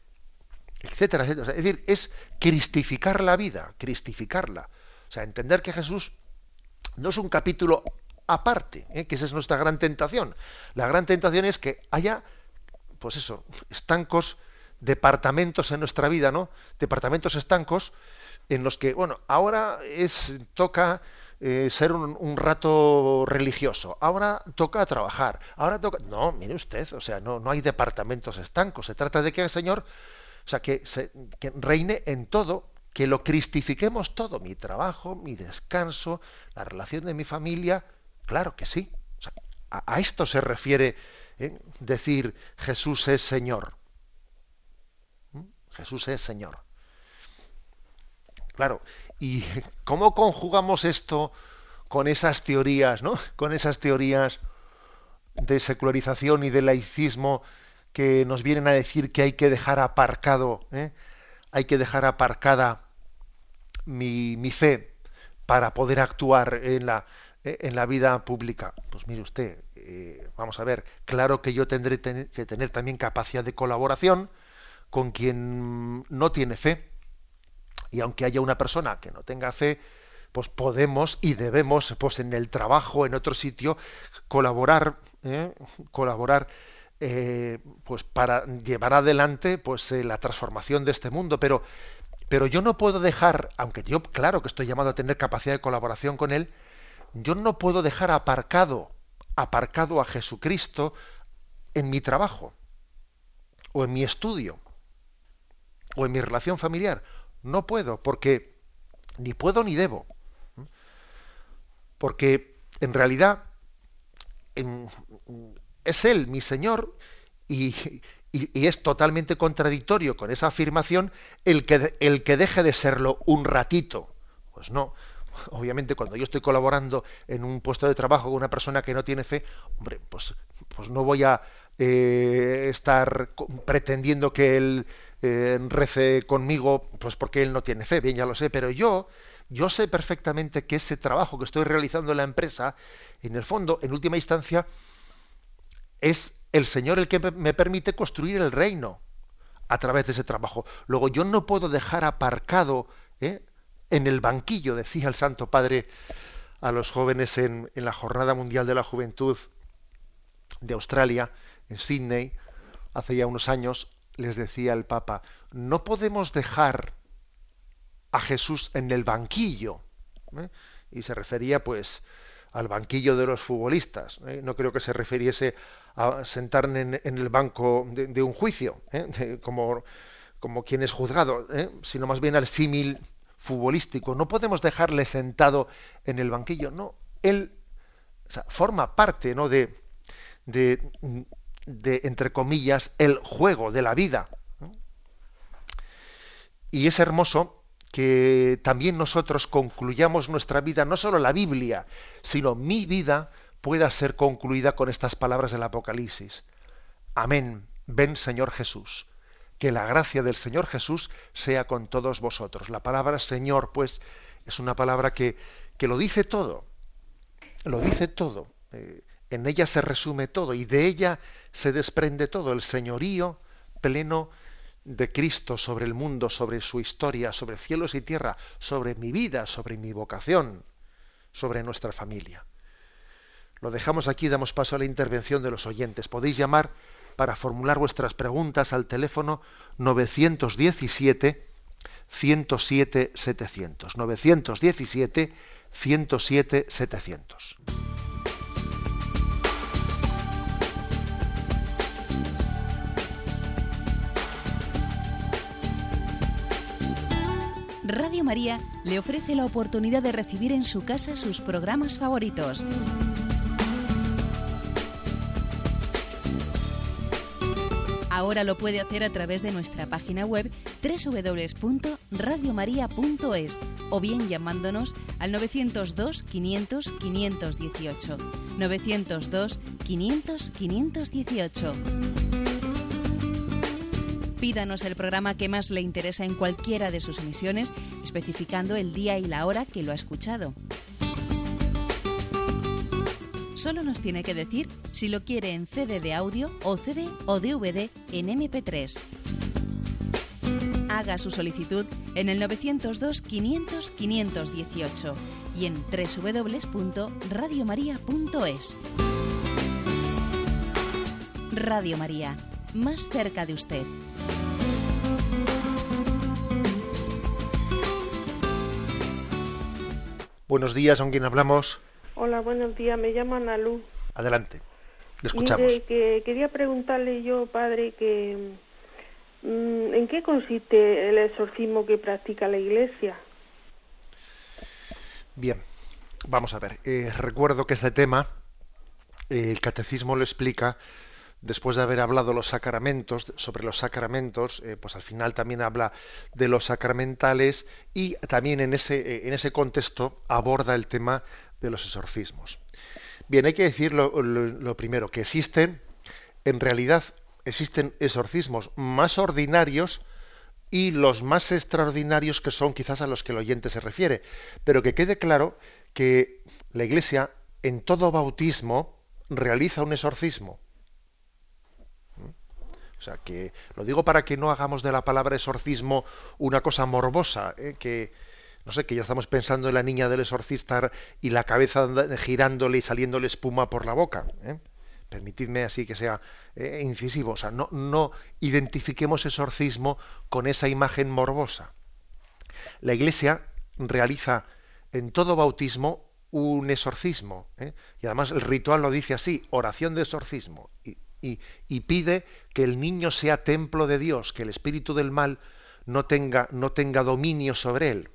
etcétera, etcétera. Es decir, es cristificar la vida, cristificarla. O sea, entender que Jesús no es un capítulo aparte, ¿eh? Que esa es nuestra gran tentación. La gran tentación es que haya, pues eso, estancos, departamentos en nuestra vida, ¿no? Departamentos estancos en los que, bueno, ahora es toca eh, ser un, un rato religioso, ahora toca trabajar, ahora toca... No, mire usted, o sea, no, no hay departamentos estancos, se trata de que el Señor, o sea, que, se, que reine en todo, que lo cristifiquemos todo, mi trabajo, mi descanso, la relación de mi familia, claro que sí. O sea, a, a esto se refiere ¿eh? decir Jesús es Señor. ¿Mm? Jesús es Señor. Claro, ¿y cómo conjugamos esto con esas teorías, ¿no? Con esas teorías de secularización y de laicismo que nos vienen a decir que hay que dejar aparcado, ¿eh? hay que dejar aparcada mi, mi fe para poder actuar en la, en la vida pública? Pues mire usted, eh, vamos a ver, claro que yo tendré que tener también capacidad de colaboración con quien no tiene fe. Y aunque haya una persona que no tenga fe, pues podemos y debemos, pues en el trabajo, en otro sitio, colaborar, ¿eh? colaborar, eh, pues para llevar adelante, pues eh, la transformación de este mundo. Pero, pero yo no puedo dejar, aunque yo, claro que estoy llamado a tener capacidad de colaboración con él, yo no puedo dejar aparcado, aparcado a Jesucristo en mi trabajo, o en mi estudio, o en mi relación familiar. No puedo, porque ni puedo ni debo. Porque en realidad en, es Él, mi Señor, y, y, y es totalmente contradictorio con esa afirmación el que, el que deje de serlo un ratito. Pues no. Obviamente, cuando yo estoy colaborando en un puesto de trabajo con una persona que no tiene fe, hombre, pues, pues no voy a eh, estar pretendiendo que él eh, rece conmigo, pues porque él no tiene fe, bien, ya lo sé, pero yo, yo sé perfectamente que ese trabajo que estoy realizando en la empresa, en el fondo, en última instancia, es el Señor el que me permite construir el reino a través de ese trabajo. Luego, yo no puedo dejar aparcado, ¿eh? en el banquillo, decía el Santo Padre a los jóvenes en, en la Jornada Mundial de la Juventud de Australia, en Sydney, hace ya unos años, les decía el Papa, no podemos dejar a Jesús en el banquillo, ¿eh? y se refería pues al banquillo de los futbolistas, ¿eh? no creo que se refiriese a sentar en, en el banco de, de un juicio, ¿eh? de, como, como quien es juzgado, ¿eh? sino más bien al símil futbolístico. No podemos dejarle sentado en el banquillo, no, él o sea, forma parte, ¿no? de, de, de, entre comillas, el juego de la vida. Y es hermoso que también nosotros concluyamos nuestra vida, no solo la Biblia, sino mi vida pueda ser concluida con estas palabras del Apocalipsis. Amén, ven Señor Jesús. Que la gracia del Señor Jesús sea con todos vosotros. La palabra Señor, pues, es una palabra que, que lo dice todo. Lo dice todo. Eh, en ella se resume todo y de ella se desprende todo. El señorío pleno de Cristo sobre el mundo, sobre su historia, sobre cielos y tierra, sobre mi vida, sobre mi vocación, sobre nuestra familia. Lo dejamos aquí y damos paso a la intervención de los oyentes. Podéis llamar para formular vuestras preguntas al teléfono nueve uno siete, uno cero siete, siete cero cero. nueve uno siete, uno cero siete, siete cero cero. Radio María le ofrece la oportunidad de recibir en su casa sus programas favoritos. Ahora lo puede hacer a través de nuestra página web doble u doble u doble u punto radio maria punto es o bien llamándonos al nueve cero dos, quinientos, quinientos dieciocho. nueve cero dos, quinientos, quinientos dieciocho. Pídanos el programa que más le interesa en cualquiera de sus emisiones, especificando el día y la hora que lo ha escuchado. Solo nos tiene que decir si lo quiere en C D de audio o C D o D V D en eme pe tres. Haga su solicitud en el nueve cero dos, quinientos, quinientos dieciocho y en doble u doble u doble u punto radio maria punto es. Radio María, más cerca de usted. Buenos días, ¿con quién hablamos? Hola, buenos días, me llamo Ana Luz. Adelante, le escuchamos. Mire, que quería preguntarle yo, padre, que ¿en qué consiste el exorcismo que practica la Iglesia? Bien, vamos a ver. Eh, recuerdo que este tema, eh, el Catecismo lo explica, después de haber hablado los sacramentos, sobre los sacramentos, eh, pues al final también habla de los sacramentales y también en ese, en ese contexto aborda el tema de los exorcismos. Bien, hay que decir lo, lo, lo primero, que existen, en realidad, existen exorcismos más ordinarios y los más extraordinarios, que son quizás a los que el oyente se refiere, pero que quede claro que la Iglesia en todo bautismo realiza un exorcismo. O sea, que lo digo para que no hagamos de la palabra exorcismo una cosa morbosa, ¿eh? que no sé, que ya estamos pensando en la niña del exorcista y la cabeza girándole y saliéndole espuma por la boca, ¿eh? Permitidme así que sea eh, incisivo, o sea, no, no identifiquemos exorcismo con esa imagen morbosa. La Iglesia realiza en todo bautismo un exorcismo, ¿eh? Y además el ritual lo dice así, oración de exorcismo. Y, Y, y pide que el niño sea templo de Dios, que el espíritu del mal no tenga, no tenga dominio sobre él.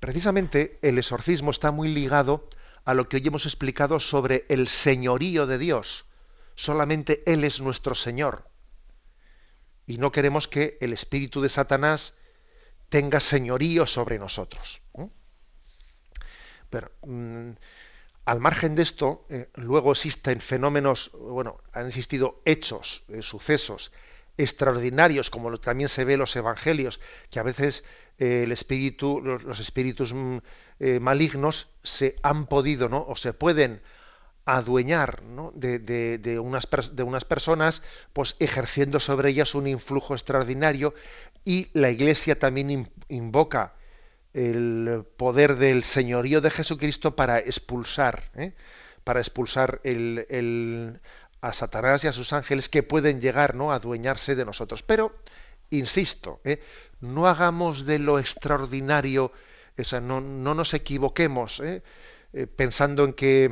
Precisamente el exorcismo está muy ligado a lo que hoy hemos explicado sobre el señorío de Dios. Solamente Él es nuestro Señor. Y no queremos que el espíritu de Satanás tenga señorío sobre nosotros. Pero... Mmm, al margen de esto, eh, luego existen fenómenos, bueno, han existido hechos, eh, sucesos extraordinarios, como lo, también se ve en los evangelios, que a veces eh, el espíritu, los, los espíritus mm, eh, malignos se han podido, ¿no? O se pueden adueñar, ¿no? de, de, de, unas de unas personas, pues ejerciendo sobre ellas un influjo extraordinario, y la Iglesia también in, invoca el poder del señorío de Jesucristo para expulsar, ¿eh? para expulsar el, el, a Satanás y a sus ángeles que pueden llegar, ¿no?, a adueñarse de nosotros. Pero, insisto, ¿eh? no hagamos de lo extraordinario, o sea, no, no nos equivoquemos, ¿eh? Eh, pensando en que,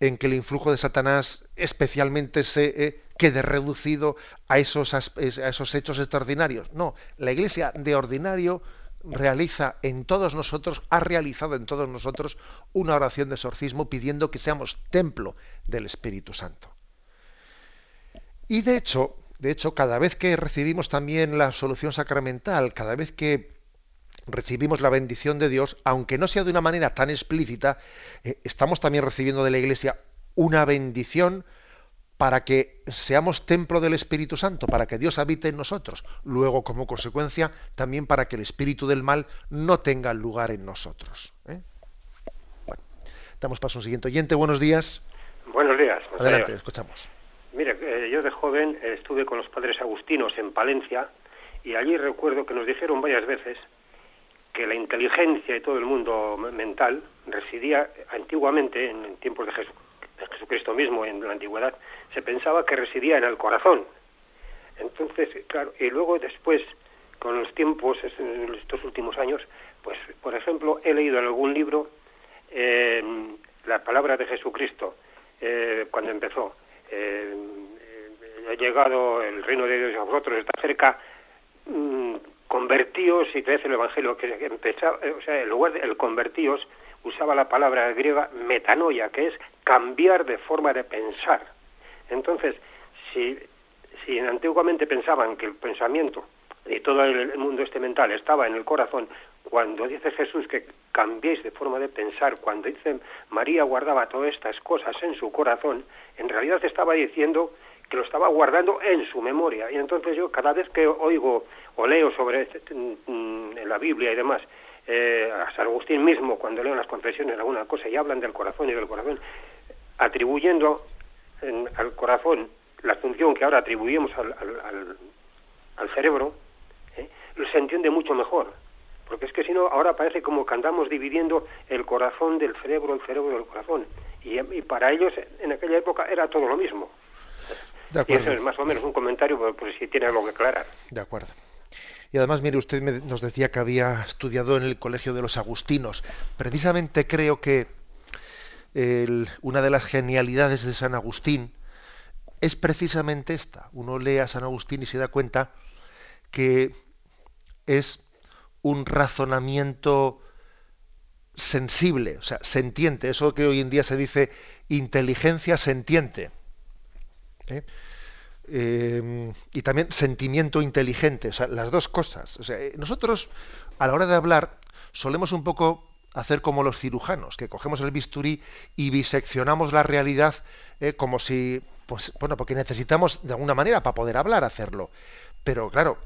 en que el influjo de Satanás especialmente se eh, quede reducido a esos, a esos hechos extraordinarios. No, la Iglesia de ordinario realiza en todos nosotros, ha realizado en todos nosotros una oración de exorcismo pidiendo que seamos templo del Espíritu Santo. Y de hecho, de hecho, cada vez que recibimos también la absolución sacramental, cada vez que recibimos la bendición de Dios, aunque no sea de una manera tan explícita, eh, estamos también recibiendo de la Iglesia una bendición para que seamos templo del Espíritu Santo, para que Dios habite en nosotros. Luego, como consecuencia, también para que el espíritu del mal no tenga lugar en nosotros, ¿eh? Bueno, damos paso a un siguiente oyente. Buenos días. Buenos días. Adelante, escuchamos. Mire, eh, yo de joven estuve con los padres agustinos en Palencia, y allí recuerdo que nos dijeron varias veces que la inteligencia y todo el mundo mental residía antiguamente, en tiempos de Jesús. Jesucristo mismo en la antigüedad se pensaba que residía en el corazón. Entonces, claro, y luego después, con los tiempos, estos últimos años, pues, por ejemplo, he leído en algún libro eh, la palabra de Jesucristo eh, cuando empezó. Eh, ha llegado el reino de Dios a vosotros, está cerca. Mm, convertíos y creed el Evangelio, que empezaba, o sea, en lugar de el convertíos, usaba la palabra griega metanoia, que es cambiar de forma de pensar. Entonces, si, si antiguamente pensaban que el pensamiento y todo el mundo este mental estaba en el corazón, cuando dice Jesús que cambiéis de forma de pensar, cuando dice María guardaba todas estas cosas en su corazón, en realidad estaba diciendo que lo estaba guardando en su memoria. Y entonces yo cada vez que oigo o leo sobre este, en la Biblia y demás, Eh, a San Agustín mismo, cuando leo las confesiones alguna cosa y hablan del corazón y del corazón, atribuyendo en, al corazón la función que ahora atribuimos al, al, al, al cerebro, ¿eh? se entiende mucho mejor, porque es que si no, ahora parece como que andamos dividiendo el corazón del cerebro, el cerebro del corazón, y, y para ellos en aquella época era todo lo mismo. Y eso es más o menos un comentario por, por si tiene algo que aclarar. De acuerdo. Y además, mire, usted me, nos decía que había estudiado en el Colegio de los Agustinos. Precisamente creo que el, una de las genialidades de San Agustín es precisamente esta. Uno lee a San Agustín y se da cuenta que es un razonamiento sensible, o sea, sentiente. Eso que hoy en día se dice inteligencia sentiente. ¿Eh? Eh, y también sentimiento inteligente, o sea, las dos cosas. O sea, nosotros, a la hora de hablar, solemos un poco hacer como los cirujanos, que cogemos el bisturí y biseccionamos la realidad eh, como si, pues, bueno, porque necesitamos de alguna manera para poder hablar, hacerlo. Pero claro,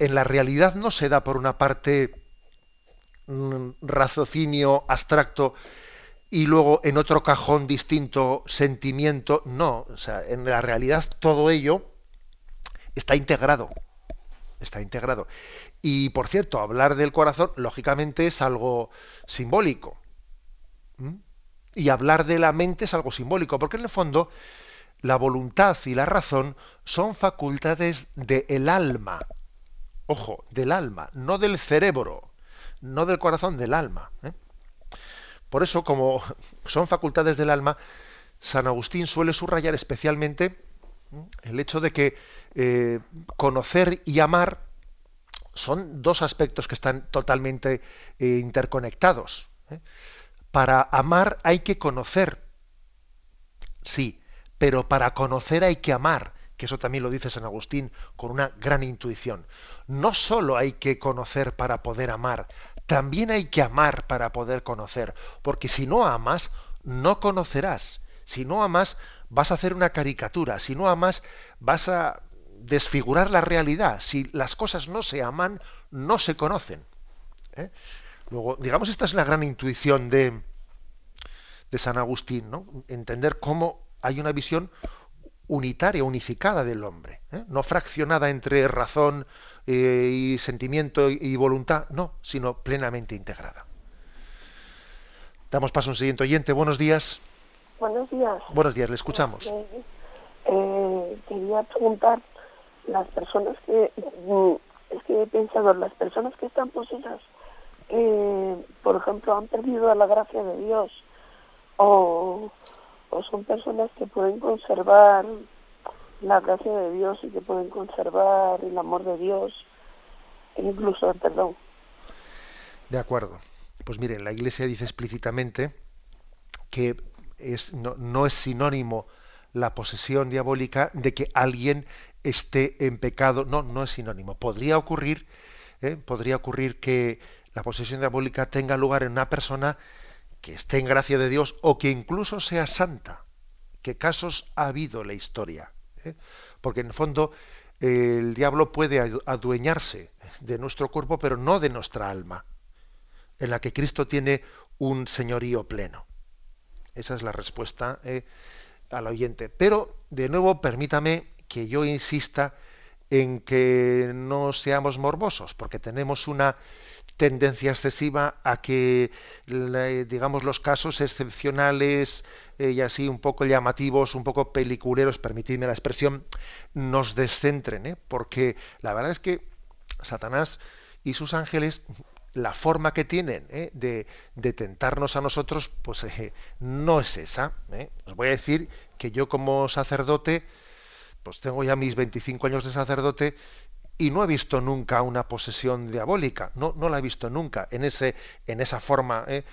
en la realidad no se da por una parte mm, raciocinio abstracto y luego en otro cajón distinto sentimiento. No, o sea, en la realidad todo ello está integrado, está integrado. Y por cierto, hablar del corazón, lógicamente, es algo simbólico. ¿Mm? Y hablar de la mente es algo simbólico, porque en el fondo la voluntad y la razón son facultades del alma. Ojo, del alma, no del cerebro, no del corazón, del alma, ¿eh? Por eso, como son facultades del alma, San Agustín suele subrayar especialmente el hecho de que eh, conocer y amar son dos aspectos que están totalmente eh, interconectados. ¿Eh? Para amar hay que conocer, sí, pero para conocer hay que amar, que eso también lo dice San Agustín con una gran intuición. No solo hay que conocer para poder amar, también hay que amar para poder conocer, porque si no amas, no conocerás. Si no amas, vas a hacer una caricatura. Si no amas, vas a desfigurar la realidad. Si las cosas no se aman, no se conocen. ¿Eh? Luego, digamos, esta es la gran intuición de, de San Agustín, ¿no? Entender cómo hay una visión unitaria, unificada del hombre, ¿eh? No fraccionada entre razón eh, y sentimiento y voluntad, no, sino plenamente integrada. Damos paso a un siguiente oyente. Buenos días. Buenos días. Buenos días, le escuchamos. Eh, eh, quería preguntar, las personas que, es que he pensado, las personas que están posesas, eh, por ejemplo, han perdido la gracia de Dios, o... o son personas que pueden conservar la gracia de Dios y que pueden conservar el amor de Dios, e incluso el perdón. De acuerdo. Pues miren, la Iglesia dice explícitamente que es, no, no es sinónimo la posesión diabólica de que alguien esté en pecado. No, no es sinónimo. Podría ocurrir, ¿eh? Podría ocurrir que la posesión diabólica tenga lugar en una persona que esté en gracia de Dios o que incluso sea santa, que casos ha habido en la historia, ¿eh? Porque en el fondo eh, el diablo puede adueñarse de nuestro cuerpo, pero no de nuestra alma, en la que Cristo tiene un señorío pleno. Esa es la respuesta eh, al oyente. Pero, de nuevo, permítame que yo insista en que no seamos morbosos, porque tenemos una tendencia excesiva a que, digamos, los casos excepcionales eh, y así un poco llamativos, un poco peliculeros, permitidme la expresión, nos descentren, ¿eh? Porque la verdad es que Satanás y sus ángeles, la forma que tienen ¿eh? de, de tentarnos a nosotros, pues eh, no es esa, ¿eh? Os voy a decir que yo, como sacerdote, pues tengo ya mis veinticinco años de sacerdote, y no he visto nunca una posesión diabólica, no, no la he visto nunca, en ese, en esa forma eh,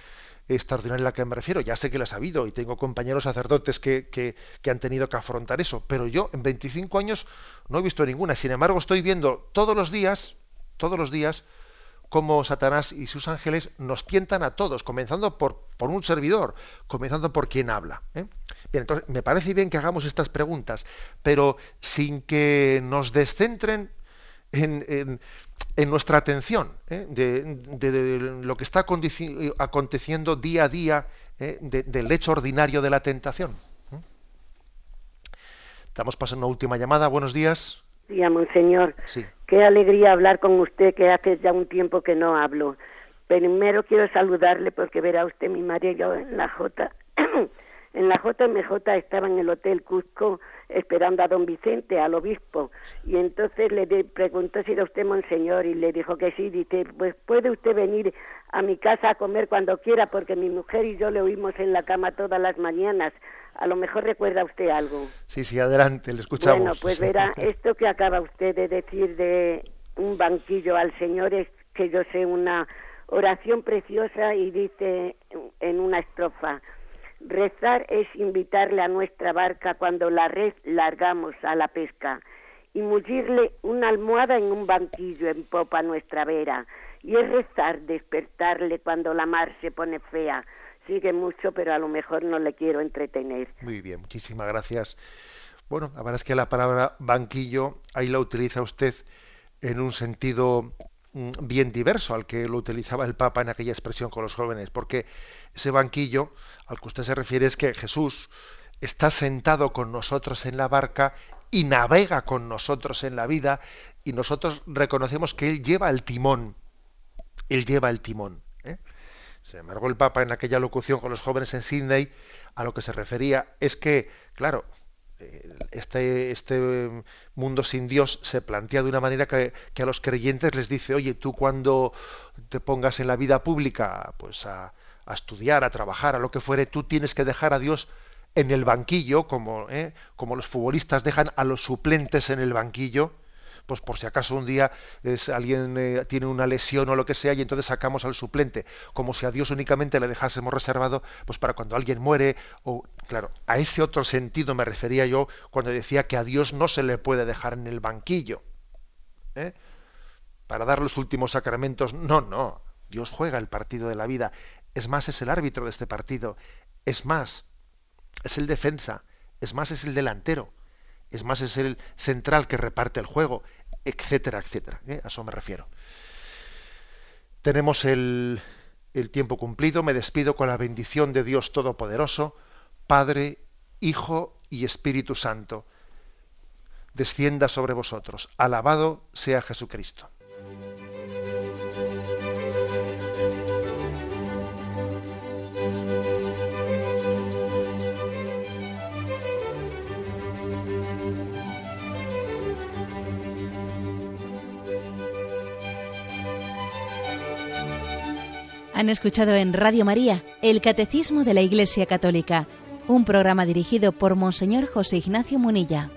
extraordinaria a la que me refiero. Ya sé que la he sabido y tengo compañeros sacerdotes que, que, que han tenido que afrontar eso, pero yo en veinticinco años no he visto ninguna. Sin embargo, estoy viendo todos los días, todos los días, cómo Satanás y sus ángeles nos tientan a todos, comenzando por, por un servidor, comenzando por quien habla, ¿eh? Bien, entonces me parece bien que hagamos estas preguntas, pero sin que nos descentren En, en, en nuestra atención ¿eh? de, de, de lo que está aconteciendo día a día, ¿eh? de, del hecho ordinario de la tentación. Estamos pasando una última llamada. Buenos días. Sí, monseñor. Sí. Qué alegría hablar con usted, que hace ya un tiempo que no hablo. Primero quiero saludarle porque verá usted, mi marido en la Jota En la J M J estaba en el Hotel Cusco esperando a don Vicente, al obispo, y entonces le de, preguntó si era usted monseñor, y le dijo que sí. Dice, pues puede usted venir a mi casa a comer cuando quiera, porque mi mujer y yo le oímos en la cama todas las mañanas. A lo mejor recuerda usted algo. Sí, sí, adelante, le escuchamos. Bueno, pues verá, esto que acaba usted de decir de un banquillo al Señor es, que yo sé, una oración preciosa, y dice en una estrofa: rezar es invitarle a nuestra barca cuando la red largamos a la pesca, y mullirle una almohada en un banquillo en popa a nuestra vera, y es rezar despertarle cuando la mar se pone fea. Sigue mucho, pero a lo mejor no le quiero entretener. Muy bien, muchísimas gracias. Bueno, la verdad es que la palabra banquillo ahí la utiliza usted en un sentido bien diverso al que lo utilizaba el Papa en aquella expresión con los jóvenes, porque ese banquillo al que usted se refiere es que Jesús está sentado con nosotros en la barca y navega con nosotros en la vida, y nosotros reconocemos que Él lleva el timón. Él lleva el timón, ¿eh? Sin embargo, el Papa en aquella locución con los jóvenes en Sydney, a lo que se refería es que, claro, Este, este mundo sin Dios se plantea de una manera que, que a los creyentes les dice: oye, tú cuando te pongas en la vida pública, pues a, a estudiar, a trabajar, a lo que fuere, tú tienes que dejar a Dios en el banquillo, como, ¿eh? como los futbolistas dejan a los suplentes en el banquillo, pues por si acaso un día es, alguien eh, tiene una lesión o lo que sea, y entonces sacamos al suplente, como si a Dios únicamente le dejásemos reservado pues para cuando alguien muere. O claro, a ese otro sentido me refería yo cuando decía que a Dios no se le puede dejar en el banquillo, ¿eh? Para dar los últimos sacramentos. No, no. Dios juega el partido de la vida. Es más, es el árbitro de este partido. Es más, es el defensa. Es más, es el delantero. Es más, es el central que reparte el juego, etcétera, etcétera. ¿Eh? A eso me refiero. Tenemos el, el tiempo cumplido. Me despido con la bendición de Dios Todopoderoso, Padre, Hijo y Espíritu Santo, descienda sobre vosotros. Alabado sea Jesucristo. Han escuchado en Radio María el Catecismo de la Iglesia Católica, un programa dirigido por Monseñor José Ignacio Munilla.